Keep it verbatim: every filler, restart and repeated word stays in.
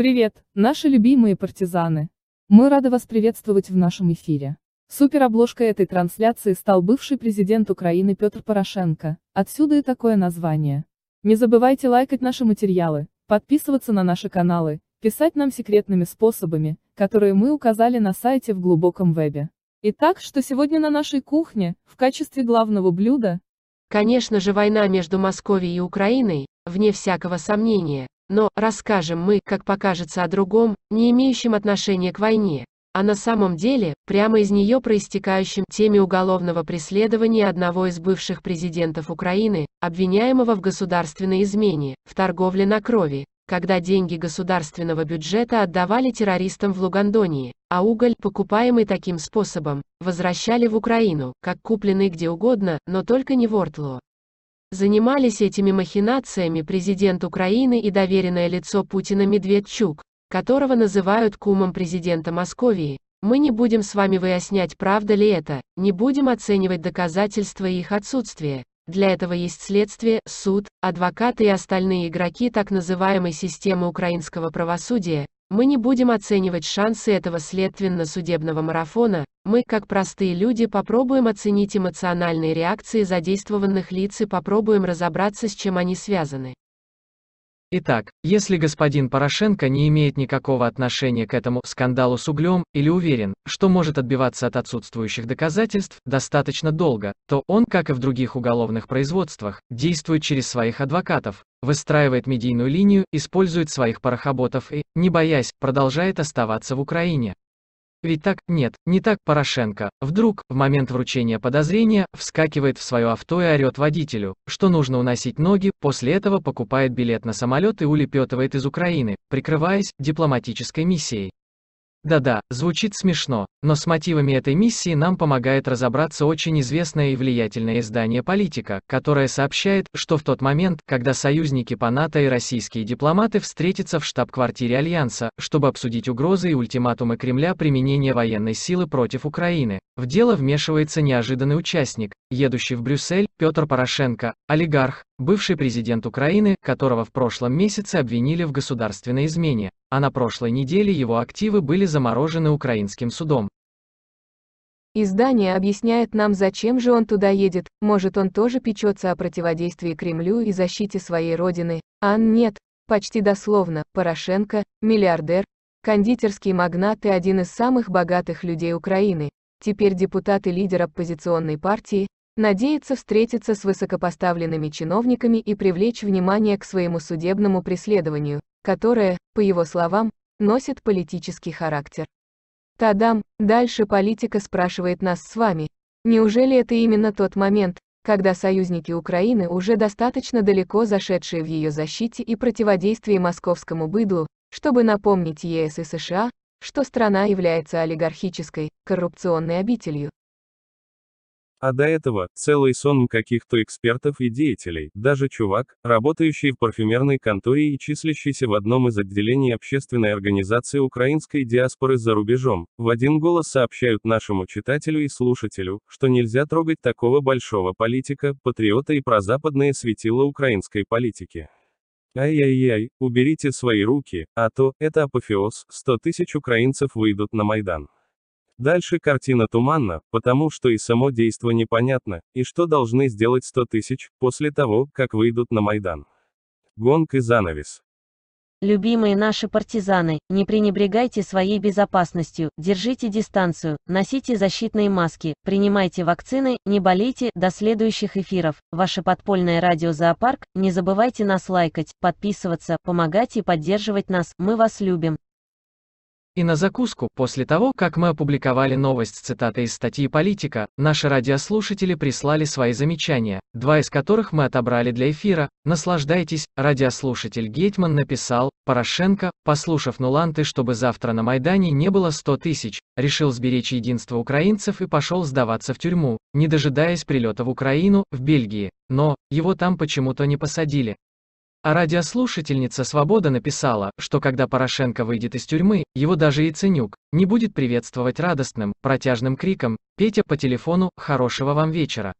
Привет, наши любимые партизаны! Мы рады вас приветствовать в нашем эфире. Суперобложкой этой трансляции стал бывший президент Украины Петр Порошенко, отсюда и такое название. Не забывайте лайкать наши материалы, подписываться на наши каналы, писать нам секретными способами, которые мы указали на сайте в глубоком вебе. Итак, что сегодня на нашей кухне, в качестве главного блюда? Конечно же, война между Московией и Украиной, вне всякого сомнения. Но расскажем мы, как покажется, о другом, не имеющем отношения к войне, а на самом деле, прямо из нее проистекающем, теме уголовного преследования одного из бывших президентов Украины, обвиняемого в государственной измене, в торговле на крови, когда деньги государственного бюджета отдавали террористам в Лугандонии, а уголь, покупаемый таким способом, возвращали в Украину, как купленный где угодно, но только не в ОРДЛО. Занимались этими махинациями президент Украины и доверенное лицо Путина Медведчук, которого называют кумом президента Московии. Мы не будем с вами выяснять, правда ли это, не будем оценивать доказательства и их отсутствие. Для этого есть следствие, суд, адвокаты и остальные игроки так называемой системы украинского правосудия. Мы не будем оценивать шансы этого следственно-судебного марафона, мы, как простые люди, попробуем оценить эмоциональные реакции задействованных лиц и попробуем разобраться, с чем они связаны. Итак, если господин Порошенко не имеет никакого отношения к этому скандалу с углем, или уверен, что может отбиваться от отсутствующих доказательств достаточно долго, то он, как и в других уголовных производствах, действует через своих адвокатов, выстраивает медийную линию, использует своих порохоботов и, не боясь, продолжает оставаться в Украине. Ведь так, нет, не так, Порошенко, вдруг, в момент вручения подозрения, вскакивает в свое авто и орет водителю, что нужно уносить ноги, после этого покупает билет на самолет и улепетывает из Украины, прикрываясь дипломатической миссией. Да-да, звучит смешно, но с мотивами этой миссии нам помогает разобраться очень известное и влиятельное издание «Политика», которое сообщает, что в тот момент, когда союзники по НАТО и российские дипломаты встретятся в штаб-квартире Альянса, чтобы обсудить угрозы и ультиматумы Кремля применения военной силы против Украины, в дело вмешивается неожиданный участник, едущий в Брюссель, Петр Порошенко, олигарх, бывший президент Украины, которого в прошлом месяце обвинили в государственной измене, а на прошлой неделе его активы были заморожены украинским судом. Издание объясняет нам, зачем же он туда едет, может, он тоже печется о противодействии Кремлю и защите своей родины, а нет, почти дословно, Порошенко, миллиардер, кондитерский магнат и один из самых богатых людей Украины, теперь депутат и лидер оппозиционной партии, надеется встретиться с высокопоставленными чиновниками и привлечь внимание к своему судебному преследованию, которое, по его словам, носит политический характер. Тадам, дальше «Политика» спрашивает нас с вами, неужели это именно тот момент, когда союзники Украины, уже достаточно далеко зашедшие в ее защите и противодействии московскому быдлу, чтобы напомнить ЕС и США, что страна является олигархической, коррупционной обителью? А до этого, целый сон каких-то экспертов и деятелей, даже чувак, работающий в парфюмерной конторе и числящийся в одном из отделений общественной организации украинской диаспоры за рубежом, в один голос сообщают нашему читателю и слушателю, что нельзя трогать такого большого политика, патриота и прозападное светило украинской политики. Ай-яй-яй, уберите свои руки, а то, это апофеоз, сто тысяч украинцев выйдут на Майдан. Дальше картина туманна, потому что и само действо непонятно, и что должны сделать сто тысяч, после того, как выйдут на Майдан. Гонг и занавес. Любимые наши партизаны, не пренебрегайте своей безопасностью, держите дистанцию, носите защитные маски, принимайте вакцины, не болейте. До следующих эфиров. Ваше подпольное радио «Зоопарк». Не забывайте нас лайкать, подписываться, помогать и поддерживать нас, мы вас любим. И на закуску, после того, как мы опубликовали новость с цитатой из статьи «Политика», наши радиослушатели прислали свои замечания, два из которых мы отобрали для эфира. Наслаждайтесь, радиослушатель Гетман написал: Порошенко, послушав Нуланд и чтобы завтра на Майдане не было сто тысяч, решил сберечь единство украинцев и пошел сдаваться в тюрьму, не дожидаясь прилета в Украину, в Бельгии, но его там почему-то не посадили. А радиослушательница Свобода написала, что когда Порошенко выйдет из тюрьмы, его даже и Ценюк не будет приветствовать радостным, протяжным криком: «Петя» по телефону, «Хорошего вам вечера».